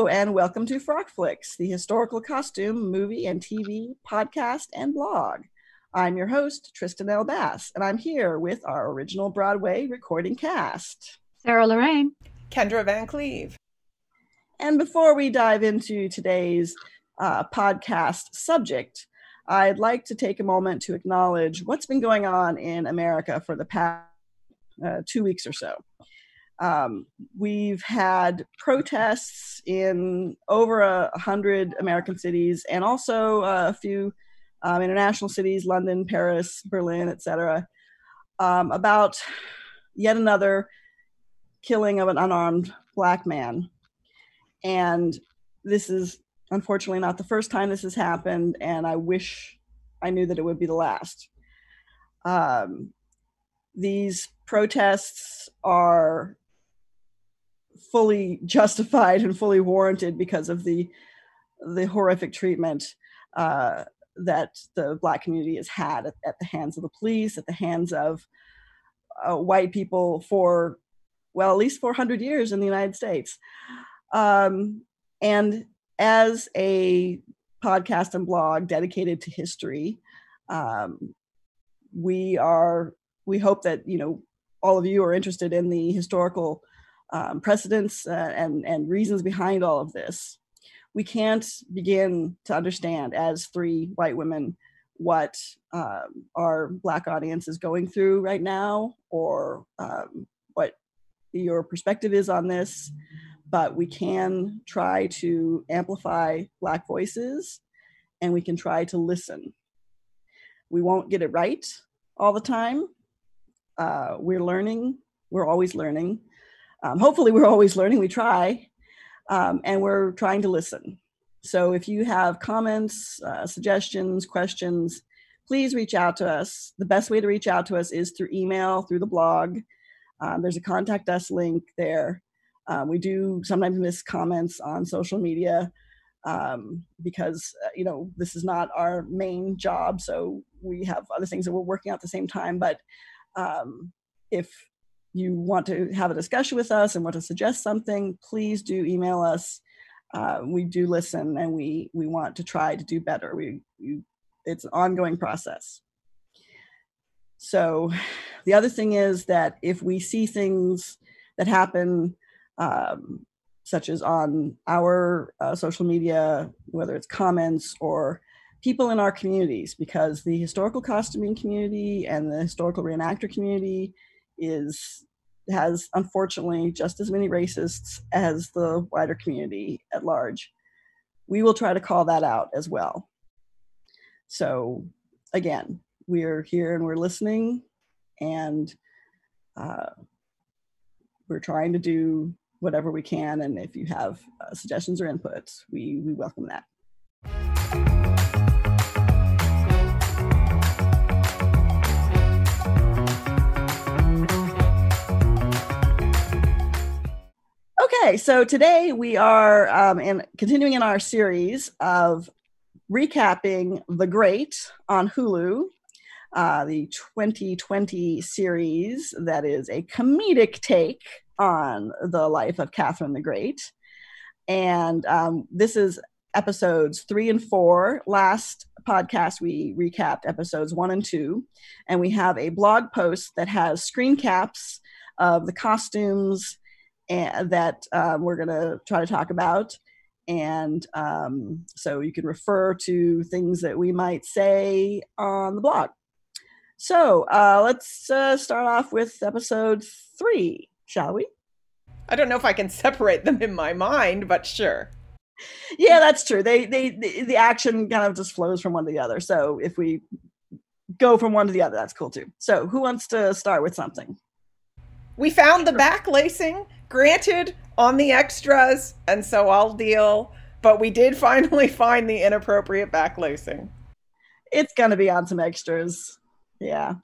Hello and welcome to Frock Flicks, the historical costume, movie, and TV podcast and blog. I'm your host, Tristan L. Bass, and I'm here with our original Broadway recording cast. Sarah Lorraine. Kendra Van Cleave. And before we dive into today's podcast subject, I'd like to take a moment to acknowledge what's been going on in America for the past 2 weeks or so. We've had protests in over 100 American cities and also a few international cities, London, Paris, Berlin, etc., about yet another killing of an unarmed black man. And this is unfortunately not the first time this has happened, and I wish I knew that it would be the last. These protests are fully justified and fully warranted because of the horrific treatment that the black community has had at the hands of the police, at the hands of white people for, well, at least 400 years in the United States. And as a podcast and blog dedicated to history, we hope that, you know, all of you are interested in the historical precedents and reasons behind all of this. We can't begin to understand as three white women what our Black audience is going through right now or what your perspective is on this, but we can try to amplify Black voices and we can try to listen. We won't get it right all the time. We're learning, we're always learning. Hopefully we're always learning, we try, and we're trying to listen. So if you have comments, suggestions, questions, please reach out to us. The best way to reach out to us is through email, through the blog. There's a contact us link there. We do sometimes miss comments on social media because, you know, this is not our main job. So we have other things that we're working out at the same time, but if you want to have a discussion with us and want to suggest something, please do email us. We do listen and we want to try to do better. It's an ongoing process. So the other thing is that if we see things that happen, such as on our social media, whether it's comments or people in our communities, because the historical costuming community and the historical reenactor community has unfortunately just as many racists as the wider community at large. We will try to call that out as well. So again, we're here and we're listening and we're trying to do whatever we can. And if you have suggestions or inputs, we welcome that. Okay, so today we are continuing in our series of recapping The Great on Hulu, the 2020 series that is a comedic take on the life of Catherine the Great. And this is episodes 3 and 4. Last podcast, we recapped episodes 1 and 2. And we have a blog post that has screen caps of the costumes and that we're going to try to talk about. And so you can refer to things that we might say on the blog. So let's start off with episode 3, shall we? I don't know if I can separate them in my mind, but sure. Yeah, that's true. The action kind of just flows from one to the other. So if we go from one to the other, that's cool too. So who wants to start with something? We found the back lacing. Granted, on the extras, and so I'll deal, but we did finally find the inappropriate back lacing. It's going to be on some extras. Yeah.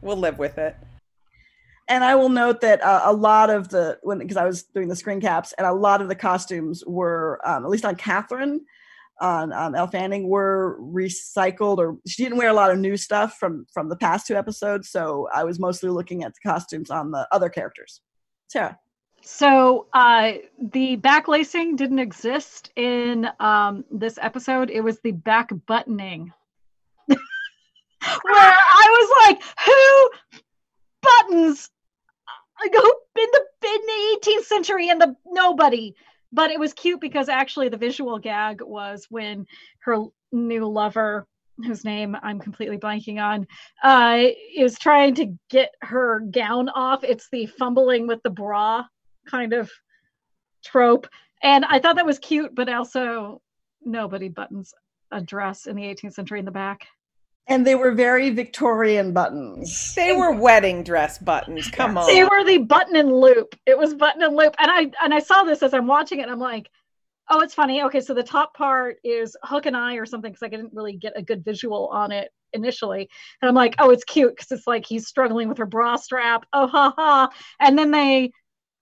We'll live with it. And I will note that a lot of because I was doing the screen caps, and a lot of the costumes were, at least on Catherine, on Elle Fanning, were recycled, or she didn't wear a lot of new stuff from the past 2 episodes, so I was mostly looking at the costumes on the other characters. Sarah? So the back lacing didn't exist in this episode. It was the back buttoning. Where I was like, who buttons? Like, who in the 18th century and the nobody? But it was cute because actually the visual gag was when her new lover, whose name I'm completely blanking on, is trying to get her gown off. It's the fumbling with the bra kind of trope. And I thought that was cute, but also nobody buttons a dress in the 18th century in the back. And they were very Victorian buttons. They were wedding dress buttons. Come on. They were the button and loop. It was button and loop. And I saw this as I'm watching it, and I'm like, oh, it's funny. Okay, so the top part is hook and eye or something, because I didn't really get a good visual on it initially. And I'm like, oh, it's cute, because it's like he's struggling with her bra strap. Oh, ha, ha. And then they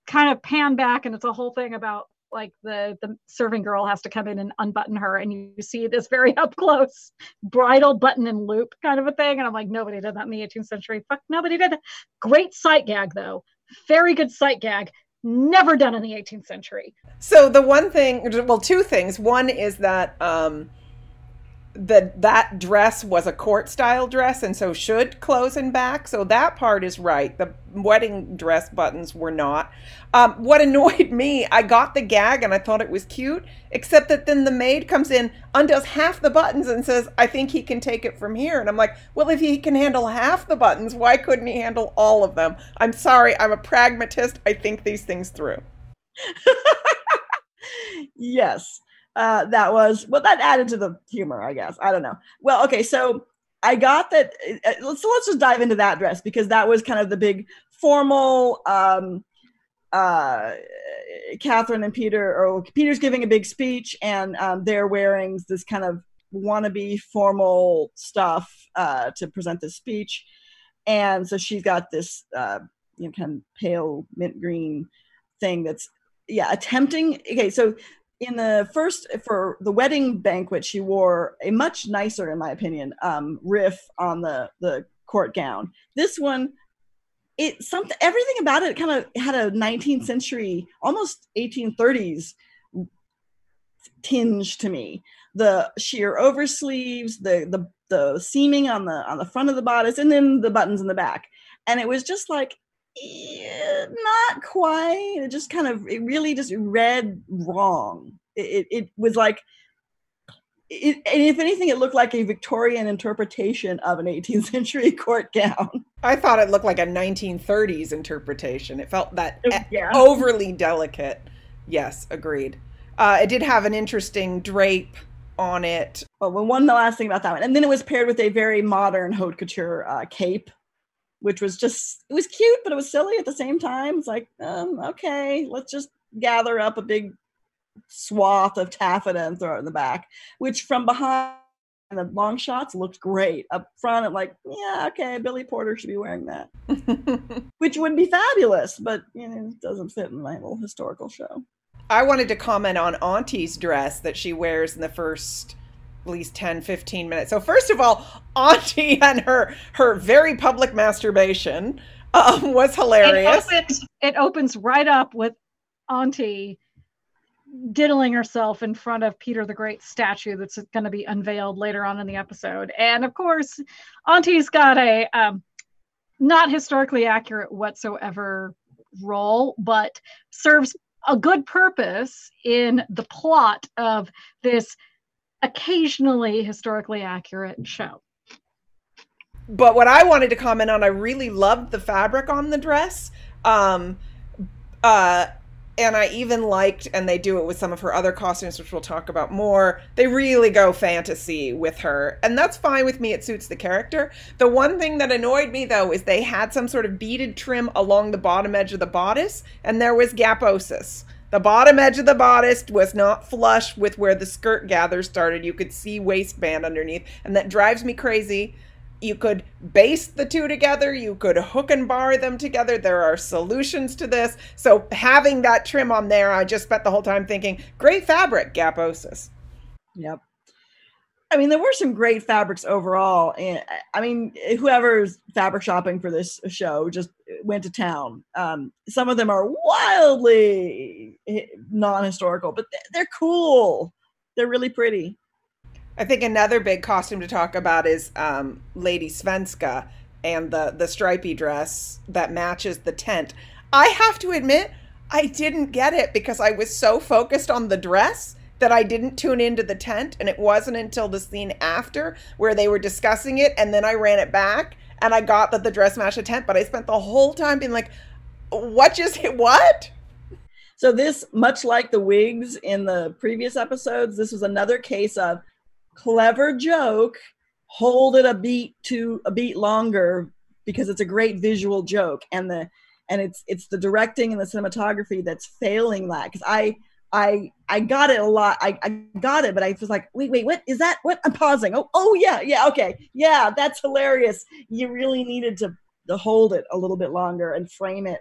kind of pan back, and it's a whole thing about like the serving girl has to come in and unbutton her, and you see this very up close bridal button and loop kind of a thing. And I'm like, nobody did that in the 18th century. Fuck, nobody did that. Great sight gag, though. Very good sight gag. Never done in the 18th century. So the one thing, well, two things. One is that that dress was a court style dress, and so should close and back. So that part is right. The wedding dress buttons were not. What annoyed me, I got the gag and I thought it was cute, except that then the maid comes in, undoes half the buttons and says, I think he can take it from here. And I'm like, well, if he can handle half the buttons, why couldn't he handle all of them? I'm sorry, I'm a pragmatist. I think these things through. Yes. That was, well, that added to the humor, I guess. I don't know. Well, okay, so I got that. Let's just dive into that dress, because that was kind of the big formal, Catherine and Peter, or Peter's giving a big speech, and they're wearing this kind of wannabe formal stuff to present this speech. And so she's got this kind of pale mint green thing that's, attempting. Okay, so in the first, for the wedding banquet, she wore a much nicer, in my opinion, riff on the court gown. This one, everything about it kind of had a 19th century, almost 1830s tinge to me. The sheer oversleeves, the seaming on the front of the bodice, and then the buttons in the back. And it was just like, not quite. It just kind of, it really just read wrong. It was like, and if anything, it looked like a Victorian interpretation of an 18th century court gown. I thought it looked like a 1930s interpretation. It felt that overly delicate. Yes, agreed. It did have an interesting drape on it. Well, one last thing about that one. And then it was paired with a very modern haute couture cape, which was just, it was cute, but it was silly at the same time. It's like, okay, let's just gather up a big swath of taffeta and throw it in the back, which from behind the long shots looked great. Up front, I'm like, okay, Billy Porter should be wearing that, which would be fabulous, but it doesn't fit in my little historical show. I wanted to comment on Auntie's dress that she wears in the first at least 10, 15 minutes. So first of all, Auntie and her very public masturbation was hilarious. It opens right up with Auntie diddling herself in front of Peter the Great's statue that's going to be unveiled later on in the episode. And of course, Auntie's got a not historically accurate whatsoever role, but serves a good purpose in the plot of this occasionally historically accurate show. But what I wanted to comment on, I really loved the fabric on the dress. And I even liked, and they do it with some of her other costumes, which we'll talk about more, they really go fantasy with her. And that's fine with me. It suits the character. The one thing that annoyed me, though, is they had some sort of beaded trim along the bottom edge of the bodice, and there was gaposis. The bottom edge of the bodice was not flush with where the skirt gather started. You could see waistband underneath, and that drives me crazy. You could baste the two together. You could hook and bar them together. There are solutions to this. So having that trim on there, I just spent the whole time thinking, great fabric, gaposis. Yep. I mean, there were some great fabrics overall. And I mean, whoever's fabric shopping for this show, just went to town. Some of them are wildly non-historical, but they're cool. They're really pretty. I think another big costume to talk about is Lady Svenska and the stripy dress that matches the tent. I have to admit, I didn't get it because I was so focused on the dress that I didn't tune into the tent. And it wasn't until the scene after where they were discussing it. And then I ran it back and I got that the dress matched the tent. But I spent the whole time being like, what just hit what? So this, much like the wigs in the previous episodes, this was another case of clever joke. Hold it a beat longer because it's a great visual joke. And it's the directing and the cinematography that's failing that. Because I got it a lot. I got it, but I was like, wait, what is that? What? I'm pausing. Oh yeah, okay. Yeah, that's hilarious. You really needed to hold it a little bit longer and frame it.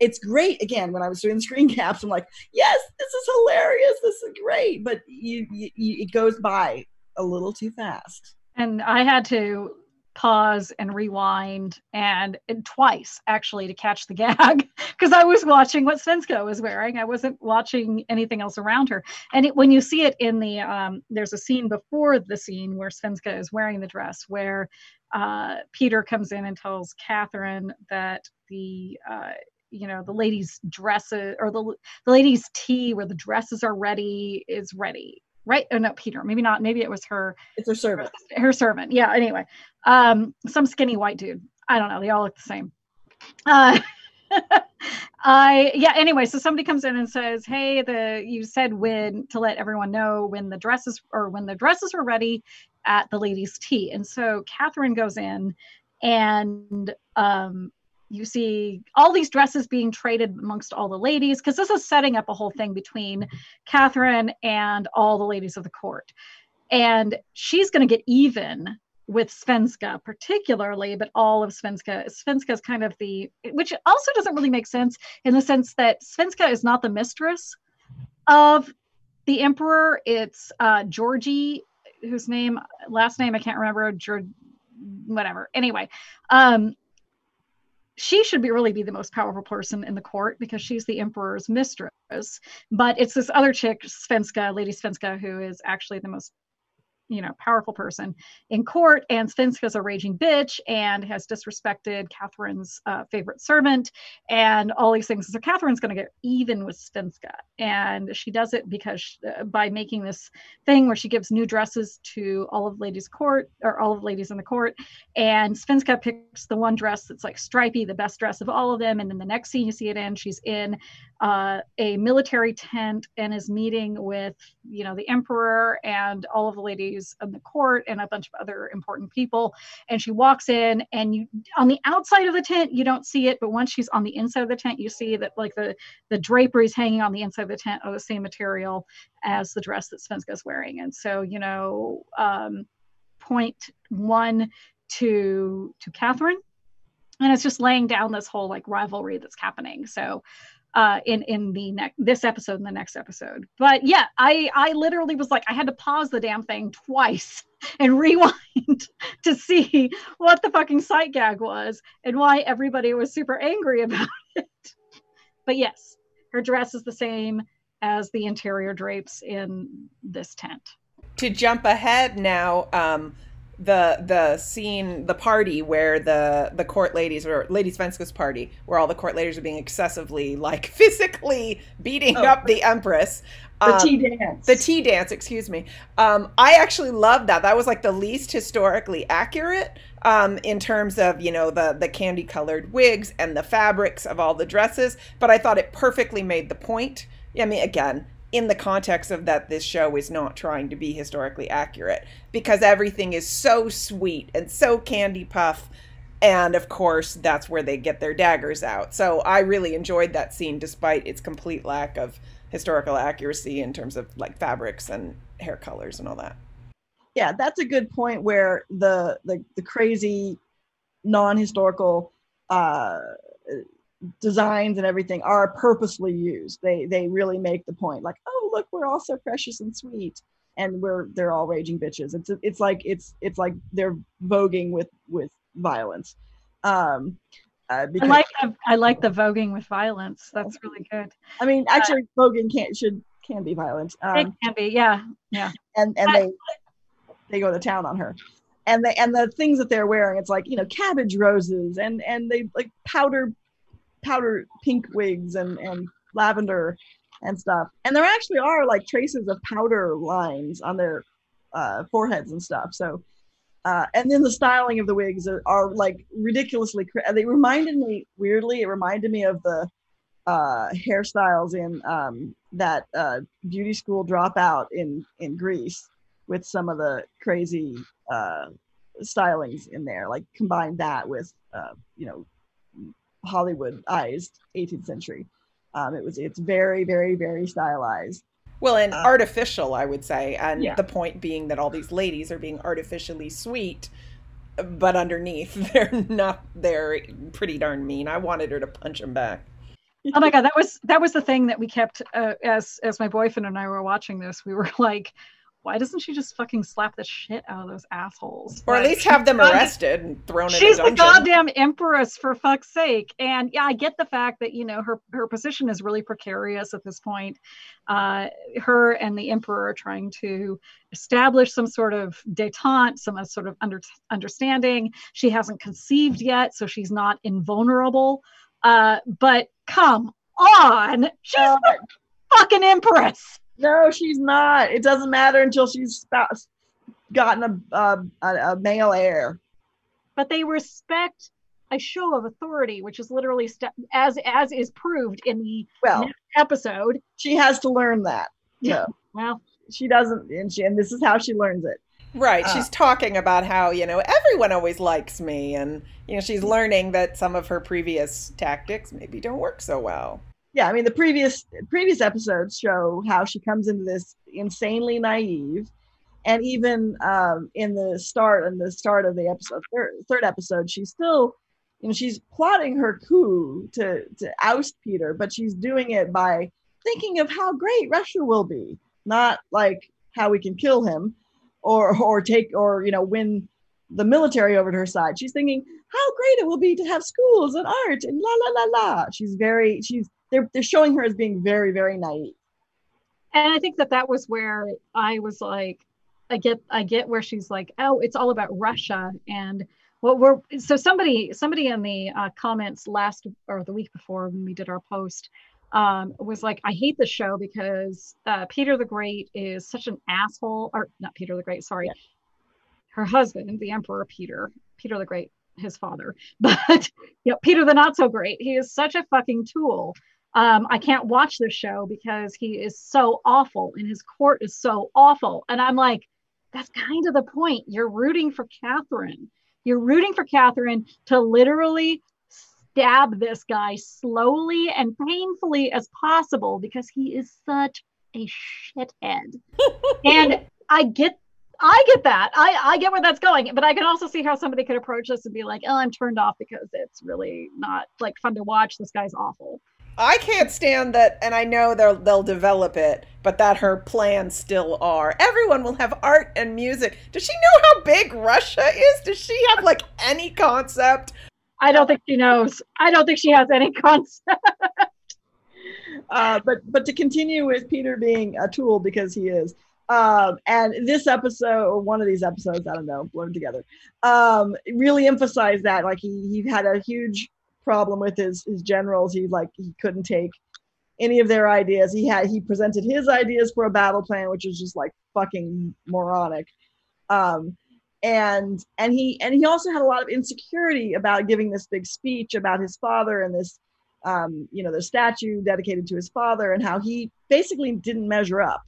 It's great. Again, when I was doing screen caps, I'm like, yes, this is hilarious. This is great. But it goes by a little too fast. And I had to pause and rewind and twice actually to catch the gag because I was watching what Svenska was wearing. I wasn't watching anything else around her. And when you see it in the, there's a scene before the scene where Svenska is wearing the dress where Peter comes in and tells Catherine that the ladies' dresses or the ladies' tea where the dresses are ready is ready. Right? Oh, no, Peter. Maybe not. Maybe it was her. It's her servant. Her servant. Yeah. Anyway, some skinny white dude. I don't know. They all look the same. Anyway, so somebody comes in and says, "Hey, you said when to let everyone know when the dresses were ready at the ladies' tea." And so Catherine goes in, and you see all these dresses being traded amongst all the ladies, because this is setting up a whole thing between Catherine and all the ladies of the court. And she's going to get even with Svenska particularly, but all of Svenska. Svenska is kind of which also doesn't really make sense in the sense that Svenska is not the mistress of the emperor. It's Georgie, whose last name I can't remember, whatever. Anyway, she should really be the most powerful person in the court because she's the emperor's mistress. But it's this other chick, Svenska, Lady Svenska, who is actually the most, powerful person in court. And Svenska's a raging bitch and has disrespected Catherine's favorite servant and all these things. So Catherine's going to get even with Svenska, and she does it because by making this thing where she gives new dresses to all of the ladies in the court, and Svenska picks the one dress that's like stripy, the best dress of all of them. And then the next scene you see it in, she's in a military tent and is meeting with the emperor and all of the ladies of the court and a bunch of other important people. And she walks in, and you on the outside of the tent you don't see it, but once she's on the inside of the tent you see that like the draperies hanging on the inside of the tent are the same material as the dress that Svenska's wearing. And so 0.1 to Catherine, and it's just laying down this whole like rivalry that's happening. So in this episode and the next episode. But yeah, I literally was like, I had to pause the damn thing twice and rewind to see what the fucking sight gag was and why everybody was super angry about it. But yes, her dress is the same as the interior drapes in this tent. To jump ahead now, the scene, the party where the court ladies, or Lady Svenska's party, where all the court ladies are being excessively like physically beating up the empress. The tea dance, excuse me. I actually loved that. That was like the least historically accurate in terms of, the candy colored wigs and the fabrics of all the dresses. But I thought it perfectly made the point. I mean, again, in the context of that this show is not trying to be historically accurate because everything is so sweet and so candy puff. And of course, that's where they get their daggers out. So I really enjoyed that scene despite its complete lack of historical accuracy in terms of like fabrics and hair colors and all that. Yeah, that's a good point where the crazy non-historical designs and everything are purposely used. They really make the point, like, oh look, we're all so precious and sweet, and they're all raging bitches. It's like they're voguing with violence. Because I like the voguing with violence. That's really good. I mean, actually, voguing can be violent. It can be, yeah. And they go to town on her, and the things that they're wearing. It's like, you know, cabbage roses and they like powder pink wigs and lavender and stuff. And there actually are like traces of powder lines on their foreheads and stuff. So. And then the styling of the wigs are like ridiculously. They reminded me weirdly. It reminded me of the hairstyles in that beauty school dropout in Greece, with some of the crazy stylings in there. Like combine that with Hollywood-ized 18th century. It's very, very, very stylized. Well, and artificial, I would say, and the point being that all these ladies are being artificially sweet, but underneath they're pretty darn mean. I wanted her to punch them back. Oh my God, that was the thing that we kept as my boyfriend and I were watching this. We were like, why doesn't she just fucking slap the shit out of those assholes? Or at least have them arrested and thrown in a dungeon. She's the goddamn empress, for fuck's sake. And yeah, I get the fact that, you know, her position is really precarious at this point. Her and the emperor are trying to establish some sort of detente, some sort of understanding. She hasn't conceived yet, so she's not invulnerable. But come on! She's the fucking empress! No, she's not. It doesn't matter until she's gotten a male heir. But they respect a show of authority, which is literally as is proved in the next episode. She has to learn that. Yeah. So. Well, she doesn't, and this is how she learns it. Right. She's talking about how, you know, everyone always likes me, and you know, she's learning that some of her previous tactics maybe don't work so well. Yeah, I mean, the previous episodes show how she comes into this insanely naive, and even in the start of the episode, third episode, she's still, you know, she's plotting her coup to oust Peter, but she's doing it by thinking of how great Russia will be, not like how we can kill him or win the military over to her side. She's thinking how great it will be to have schools and art and la. They're showing her as being very, very naive. And I think that was where I was like, I get where she's like, oh, it's all about Russia. And somebody in the comments last or the week before when we did our post was like, I hate the show because Peter the Great is such an asshole, or not Peter the Great, sorry. Yeah. Her husband, the Emperor Peter the Great, his father, but you know, Peter the Not So Great. He is such a fucking tool. I can't watch this show because he is so awful and his court is so awful. And I'm like, that's kind of the point. You're rooting for Catherine. You're rooting for Catherine to literally stab this guy slowly and painfully as possible because he is such a shithead. And I get that. I get where that's going, but I can also see how somebody could approach this and be like, oh, I'm turned off because it's really not like fun to watch. This guy's awful. I can't stand that. And I know they'll develop it, but that her plans still are. Everyone will have art and music. Does she know how big Russia is? Does she have like any concept? I don't think she knows. I don't think she has any concept. But to continue with Peter being a tool because he is, and this episode, or one of these episodes, I don't know, blurred together, really emphasized that. Like he had a huge problem with his generals. He couldn't take any of their ideas. He presented his ideas for a battle plan, which is just like fucking moronic. And he also had a lot of insecurity about giving this big speech about his father and this, the statue dedicated to his father, and how he basically didn't measure up.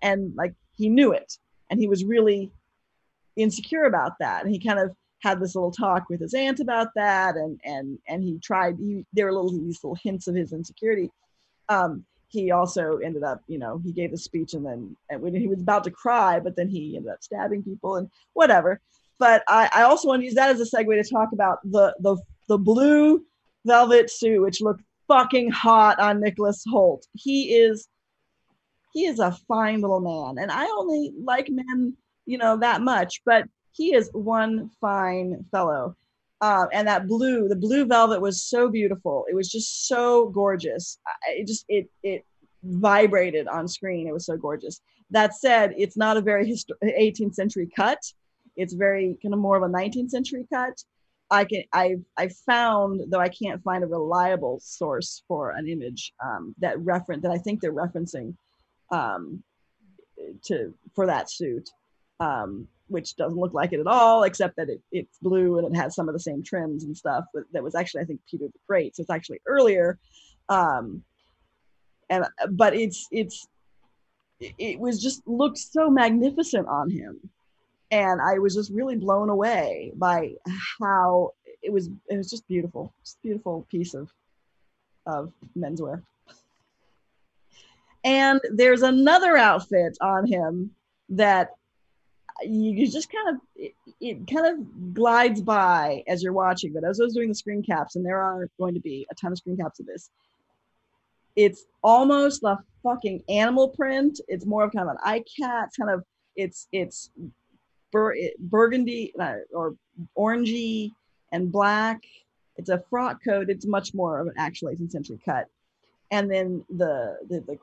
And like he knew it, and he was really insecure about that. And he kind of had this little talk with his aunt about that, and he tried. There were these little hints of his insecurity. He also ended up, he gave a speech, and when he was about to cry, but then he ended up stabbing people and whatever. But I also want to use that as a segue to talk about the blue velvet suit, which looked fucking hot on Nicholas Holt. He is a fine little man, and I only like men, that much, but he is one fine fellow. And that blue, the blue velvet was so beautiful. It was just so gorgeous. It vibrated on screen. It was so gorgeous. That said, it's not a very 18th century cut. It's very kind of more of a 19th century cut. I found, though I can't find a reliable source for an image that I think they're referencing for that suit, which doesn't look like it at all, except that it's blue and it has some of the same trims and stuff. But that was actually, I think, Peter the Great. So it's actually earlier, but it was just looked so magnificent on him. And I was just really blown away by how it was just beautiful. Just a beautiful piece of menswear. And there's another outfit on him that you just kind of, it kind of glides by as you're watching. But as I was doing the screen caps, and there are going to be a ton of screen caps of this, it's almost a fucking animal print. It's more of kind of an eye cat, kind of, it's burgundy or orangey and black. It's a frock coat. It's much more of an actual 18th century cut. And then the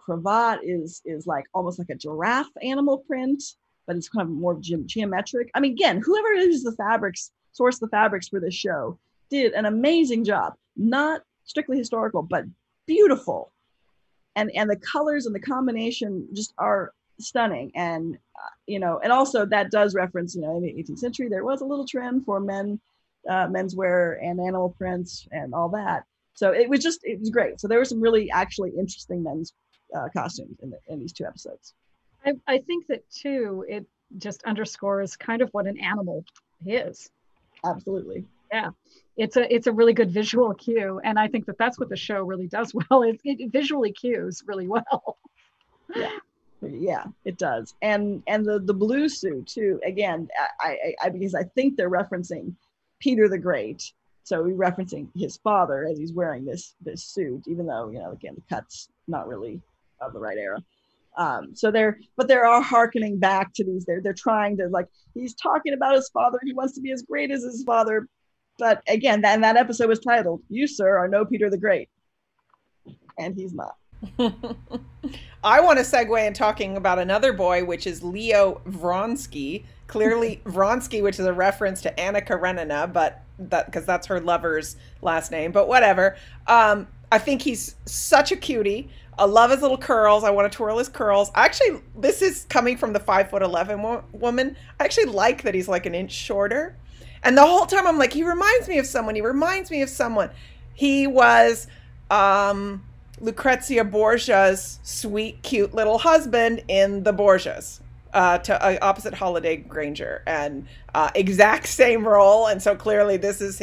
cravat is like almost like a giraffe animal print, but it's kind of more geometric. I mean, again, whoever sourced the fabrics for this show did an amazing job. Not strictly historical, but beautiful. And the colors and the combination just are stunning. And and also that does reference, in the 18th century there was a little trend for menswear and animal prints and all that. So it was great. So there were some really actually interesting men's costumes in these two episodes. I think that too, it just underscores kind of what an animal is. Absolutely. Yeah, it's a really good visual cue, and I think that that's what the show really does well. It visually cues really well. Yeah. Yeah, it does. And the blue suit too, again, I because I think they're referencing Peter the Great. So we're referencing his father as he's wearing this suit, even though, again, the cut's not really of the right era. But they are hearkening back to these. They're trying to, like, he's talking about his father. He wants to be as great as his father. But again, that episode was titled, "You, Sir, Are No Peter the Great." And he's not. I want to segue in talking about another boy, which is Leo Vronsky. Clearly Vronsky, which is a reference to Anna Karenina, but because that's her lover's last name, but whatever. I think he's such a cutie. I love his little curls. I want to twirl his curls. Actually, this is coming from the 5'11" woman. I actually like that he's like an inch shorter. And the whole time I'm like, he reminds me of someone. He reminds me of someone. He was Lucrezia Borgia's sweet, cute little husband in The Borgias, opposite Holliday Granger, and exact same role. And so clearly this is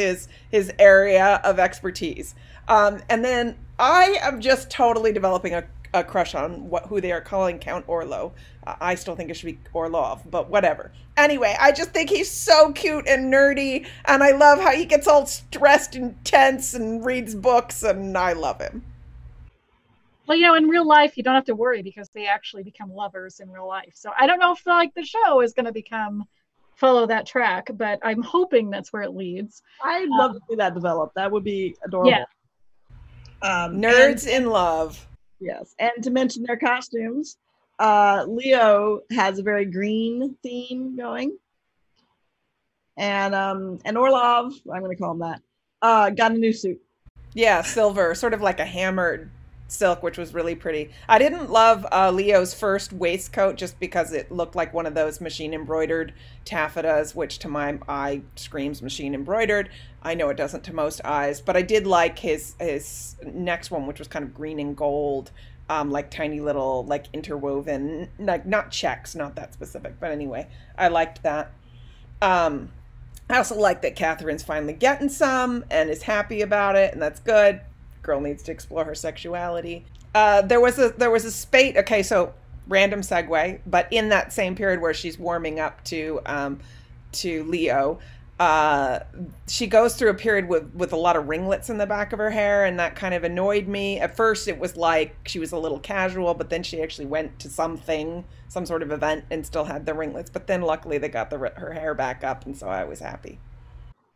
his area of expertise. And then I am just totally developing a crush on who they are calling Count Orlov. I still think it should be Orlov, but whatever. Anyway, I just think he's so cute and nerdy, and I love how he gets all stressed and tense and reads books, and I love him. Well, in real life, you don't have to worry because they actually become lovers in real life. So I don't know if the show is going to follow that track, but I'm hoping that's where it leads. I'd love to see that develop. That would be adorable. Yeah. Nerds in love. Yes. And to mention their costumes, Leo has a very green theme going. And Orlov, I'm going to call him that, got a new suit. Yeah, silver, sort of like a hammered silk, which was really pretty. I didn't love Leo's first waistcoat just because it looked like one of those machine embroidered taffetas, which to my eye screams machine embroidered. I know it doesn't to most eyes, but I did like his next one, which was kind of green and gold, like tiny little like interwoven, like not checks, not that specific, but anyway, I liked that. I also like that Catherine's finally getting some and is happy about it, and that's good. Girl needs to explore her sexuality. There was a spate. Okay, so random segue, but in that same period where she's warming up to Leo, she goes through a period with a lot of ringlets in the back of her hair, and that kind of annoyed me. At first, it was like she was a little casual, but then she actually went to some sort of event, and still had the ringlets. But then, luckily, they got her hair back up, and so I was happy.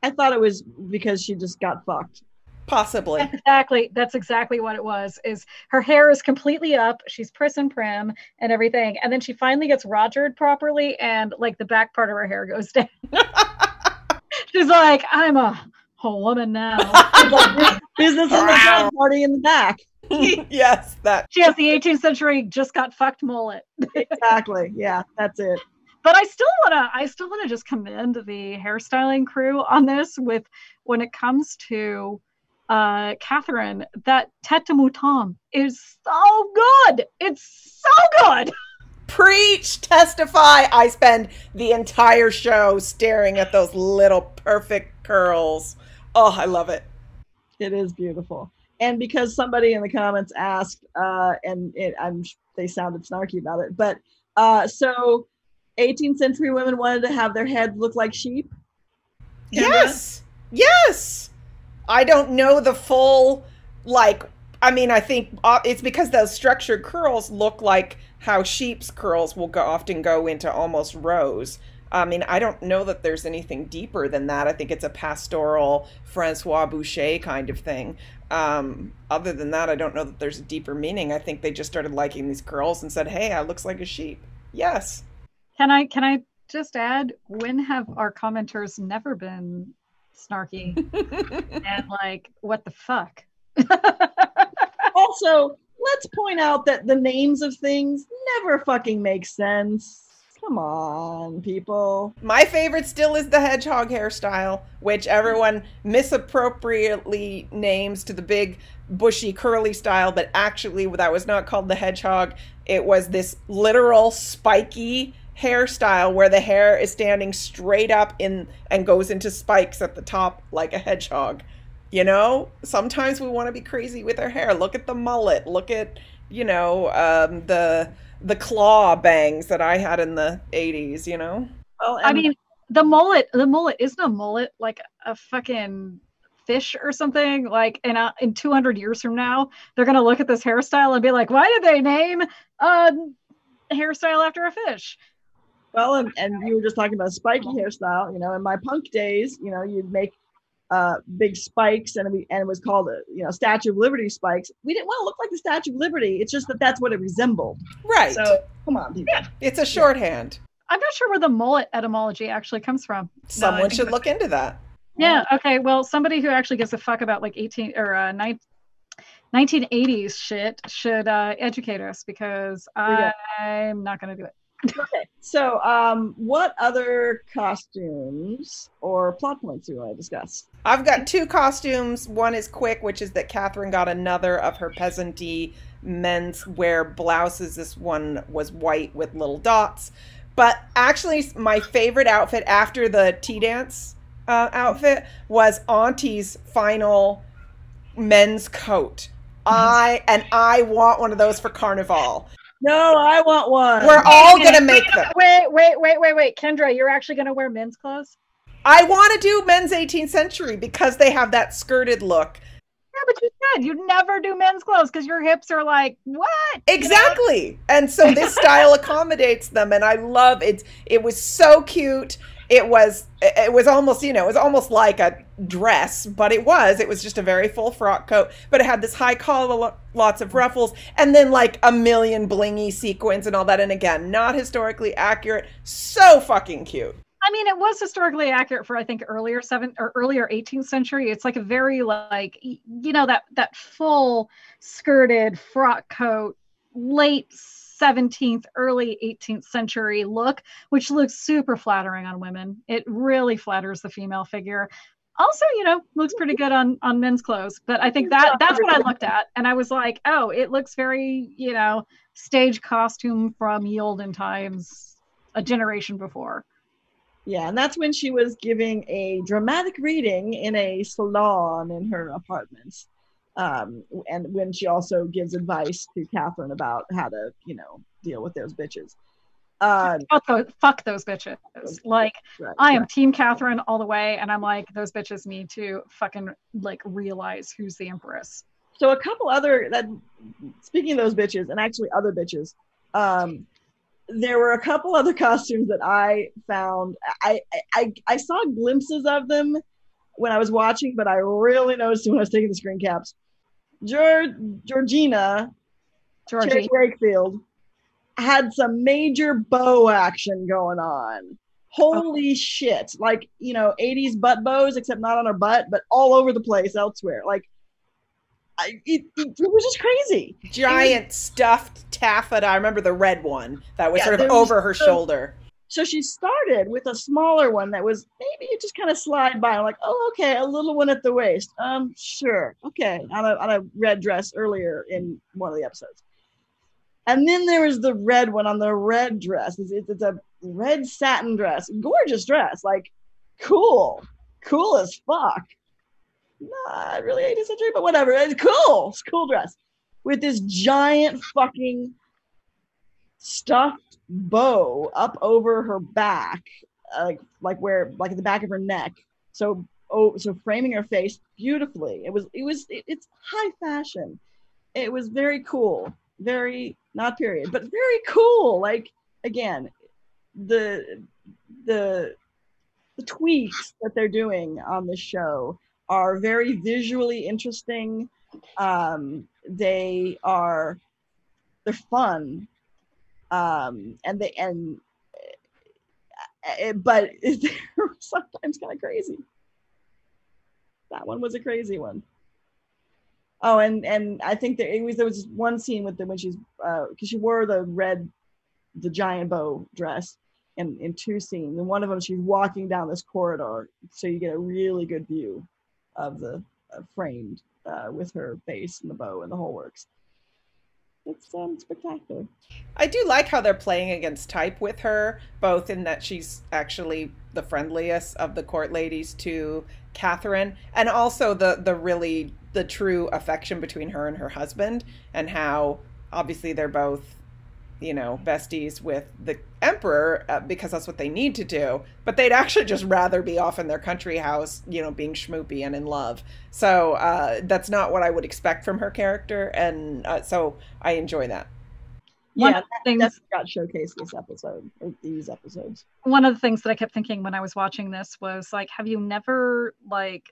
I thought it was because she just got fucked. Possibly. Exactly. That's exactly what it was. Is her hair is completely up. She's priss and prim and everything. And then she finally gets Rogered properly. And like the back part of her hair goes down. She's like, I'm a whole woman now. Like, business in the job, party in the back. Yes. That. She has the 18th century just got fucked mullet. Exactly. Yeah, that's it. But I still want to just commend the hairstyling crew on this with, when it comes to Catherine, that tête de mouton is so good. It's so good. Preach, testify. I spend the entire show staring at those little perfect curls. Oh, I love it. It is beautiful. And because somebody in the comments asked, they sounded snarky about it, but so 18th century women wanted to have their head look like sheep. Kendra? Yes. I don't know the full, I think it's because those structured curls look like how sheep's curls will often go into almost rows. I mean, I don't know that there's anything deeper than that. I think it's a pastoral Francois Boucher kind of thing. Other than that, I don't know that there's a deeper meaning. I think they just started liking these curls and said, hey, I looks like a sheep. Yes. Can I just add, when have our commenters never been snarky and like, what the fuck? Also, let's point out that the names of things never fucking make sense. Come on, people. My favorite still is the hedgehog hairstyle, which everyone misappropriately names to the big bushy curly style, but actually that was not called the hedgehog. It was this literal spiky hairstyle where the hair is standing straight up in and goes into spikes at the top like a hedgehog. You know, sometimes we want to be crazy with our hair. Look at the mullet. Look at, the claw bangs that I had in the 80s, you know? Well, I mean, the mullet isn't a mullet like a fucking fish or something. Like, in 200 years from now, they're going to look at this hairstyle and be like, why did they name a hairstyle after a fish? Well, and you were just talking about spiky hairstyle. You know, in my punk days, you know, you'd make big spikes and it was called Statue of Liberty spikes. We didn't want to look like the Statue of Liberty. It's just that that's what it resembled. Right. So come on, people. Yeah. It's a shorthand. I'm not sure where the mullet etymology actually comes from. Someone should look into that. Yeah. Okay. Well, somebody who actually gives a fuck about like 1980s shit should educate us, because I'm not going to do it. Okay, so what other costumes or plot points do I discuss? I've got two costumes. One is quick, which is that Catherine got another of her peasanty menswear blouses. This one was white with little dots. But actually, my favorite outfit after the tea dance outfit was Auntie's final men's coat. I want one of those for Carnival. No, I want one. We're all going to make them. Wait. Kendra, you're actually going to wear men's clothes? I want to do men's 18th century because they have that skirted look. Yeah, but you said you never do men's clothes because your hips are like, what? Exactly. You know? And so this style accommodates them. And I love it. It was so cute. It was almost, it was almost like a dress, but it was just a very full frock coat, but it had this high collar, lots of ruffles, and then like a million blingy sequins and all that. And again, not historically accurate. So fucking cute. I mean, it was historically accurate for, I think, earlier 18th century. It's like a very that full skirted frock coat, late 17th, early 18th century look, which looks super flattering on women. It really flatters the female figure. Also, looks pretty good on men's clothes. But I think that's what I looked at. And I was like, oh, it looks very, stage costume from the olden times, a generation before. Yeah, and that's when she was giving a dramatic reading in a salon in her apartments. And when she also gives advice to Catherine about how to, deal with those bitches. Fuck those bitches. Like, right, I am Team Catherine all the way. And I'm like, those bitches need to fucking realize who's the empress. So a couple other, speaking of those bitches and actually other bitches, there were a couple other costumes that I found. I saw glimpses of them when I was watching, but I really noticed it when I was taking the screen caps. Georgina Wakefield had some major bow action going on. Holy shit. Like, you know, 80s butt bows, except not on her butt, but all over the place elsewhere. Like, it was just crazy. Giant stuffed taffeta. I remember the red one that was sort of over her shoulder. So she started with a smaller one that was maybe it just kind of slide by. I'm like, oh, okay, a little one at the waist. Sure. Okay. On a red dress earlier in one of the episodes. And then there was the red one on the red dress. It's a red satin dress. Gorgeous dress. Like, cool. Cool as fuck. Not really 80th century, but whatever. It's cool. It's a cool dress. With this giant fucking stuffed bow up over her back, like at the back of her neck, so framing her face beautifully. It's high fashion. It was very cool, very not period, but very cool. Like, again, the tweaks that they're doing on the show are very visually interesting. They're fun. But they're sometimes kind of crazy. That one was a crazy one. Oh, and I think there was one scene with them when she's because she wore the giant bow dress in two scenes. And one of them, she's walking down this corridor, so you get a really good view of the framed with her face and the bow and the whole works. It's spectacular. I do like how they're playing against type with her, both in that she's actually the friendliest of the court ladies to Catherine, and also the true affection between her and her husband, and how obviously they're both, you know, besties with the emperor because that's what they need to do, but they'd actually just rather be off in their country house, you know, being schmoopy and in love. So that's not what I would expect from her character, and so I enjoy that. Yeah, that got showcased this episode, or these episodes. One of the things that I kept thinking when I was watching this was, like, have you never, like,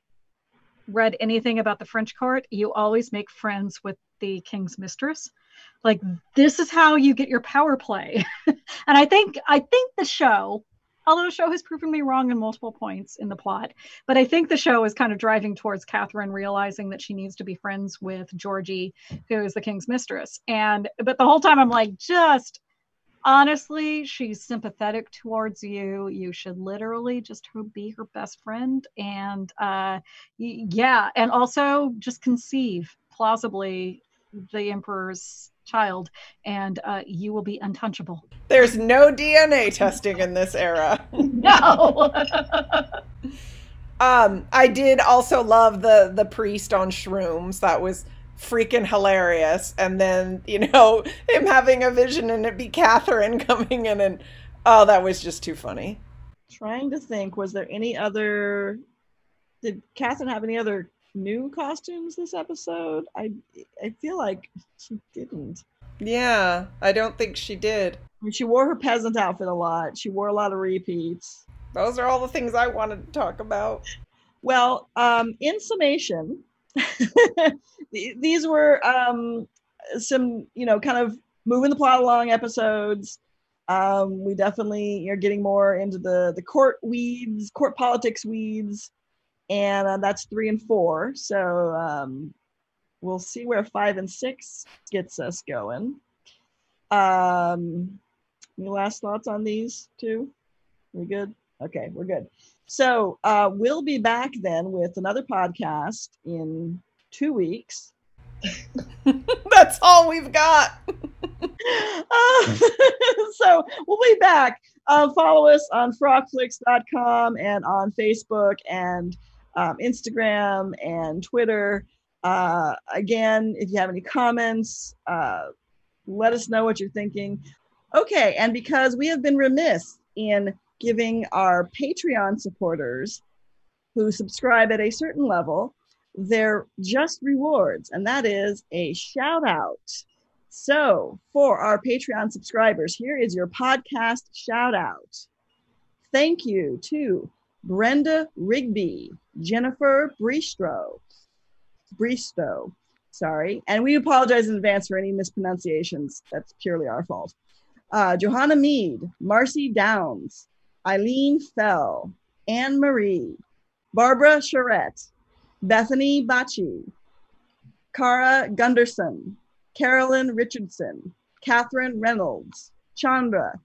read anything about the French court? You always make friends with the king's mistress. Like, this is how you get your power play. And I think the show, although the show has proven me wrong in multiple points in the plot, but I think the show is kind of driving towards Catherine realizing that she needs to be friends with Georgie, who is the king's mistress. But the whole time I'm like, just honestly, she's sympathetic towards you. You should literally just be her best friend. And yeah, and also just conceive plausibly the emperor's child, and you will be untouchable. There's no DNA testing in this era. No. I did also love the priest on shrooms. That was freaking hilarious. And then, you know, him having a vision and it be Catherine coming in, and oh, that was just too funny. Trying to think, was there any other? Did Catherine have any other new costumes this episode? I feel like she didn't. Yeah, I don't think she did. I mean, she wore her peasant outfit a lot. She wore a lot of repeats. Those are all the things I wanted to talk about. Well, in summation, these were some, you know, kind of moving the plot along episodes. We definitely are getting more into the court weeds, court politics weeds. And that's 3 and 4. So we'll see where 5 and 6 gets us going. Any last thoughts on these two? We good? Okay, we're good. So we'll be back then with another podcast in 2 weeks. That's all we've got. So we'll be back. Follow us on frockflicks.com and on Facebook and Instagram and Twitter. Again, if you have any comments, let us know what you're thinking. Okay, and because we have been remiss in giving our Patreon supporters who subscribe at a certain level their just rewards, and that is a shout out. So for our Patreon subscribers, here is your podcast shout out. Thank you to Brenda Rigby, Jennifer Bristow. Sorry. And we apologize in advance for any mispronunciations. That's purely our fault. Johanna Mead, Marcy Downs, Eileen Fell, Anne Marie, Barbara Charette, Bethany Bachi, Cara Gunderson, Carolyn Richardson, Catherine Reynolds, Chandra,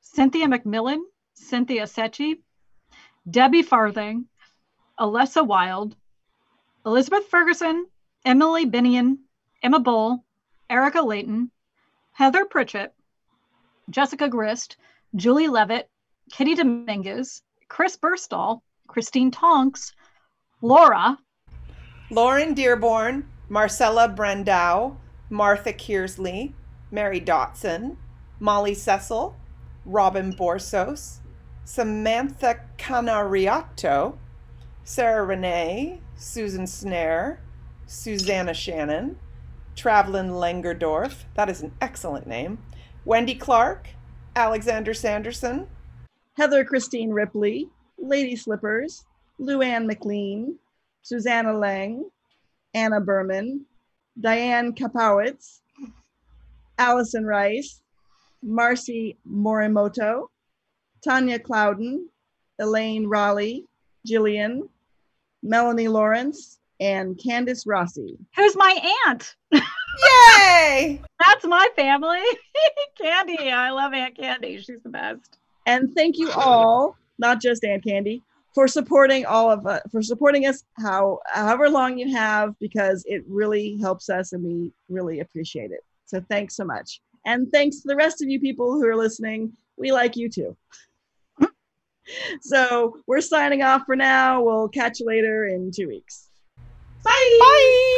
Cynthia McMillan, Cynthia Secchi, Debbie Farthing, Alessa Wild, Elizabeth Ferguson, Emily Binion, Emma Bull, Erica Layton, Heather Pritchett, Jessica Grist, Julie Levitt, Kitty Dominguez, Chris Burstall, Christine Tonks, Lauren Dearborn, Marcella Brendow, Martha Kearsley, Mary Dotson, Molly Cecil, Robin Borsos, Samantha Canariotto, Sarah Renee, Susan Snare, Susanna Shannon, Travelin Langerdorf, that is an excellent name, Wendy Clark, Alexander Sanderson, Heather Christine Ripley, Lady Slippers, Luann McLean, Susanna Lang, Anna Berman, Diane Kapowitz, Allison Rice, Marcy Morimoto, Tanya Clouden, Elaine Raleigh, Jillian, Melanie Lawrence, and Candice Rossi. Who's my aunt? Yay! That's my family. Candy. I love Aunt Candy. She's the best. And thank you all, not just Aunt Candy, for supporting all of us, for supporting us however long you have, because it really helps us and we really appreciate it. So thanks so much. And thanks to the rest of you people who are listening. We like you too. So we're signing off for now. We'll catch you later in 2 weeks. Bye. Bye.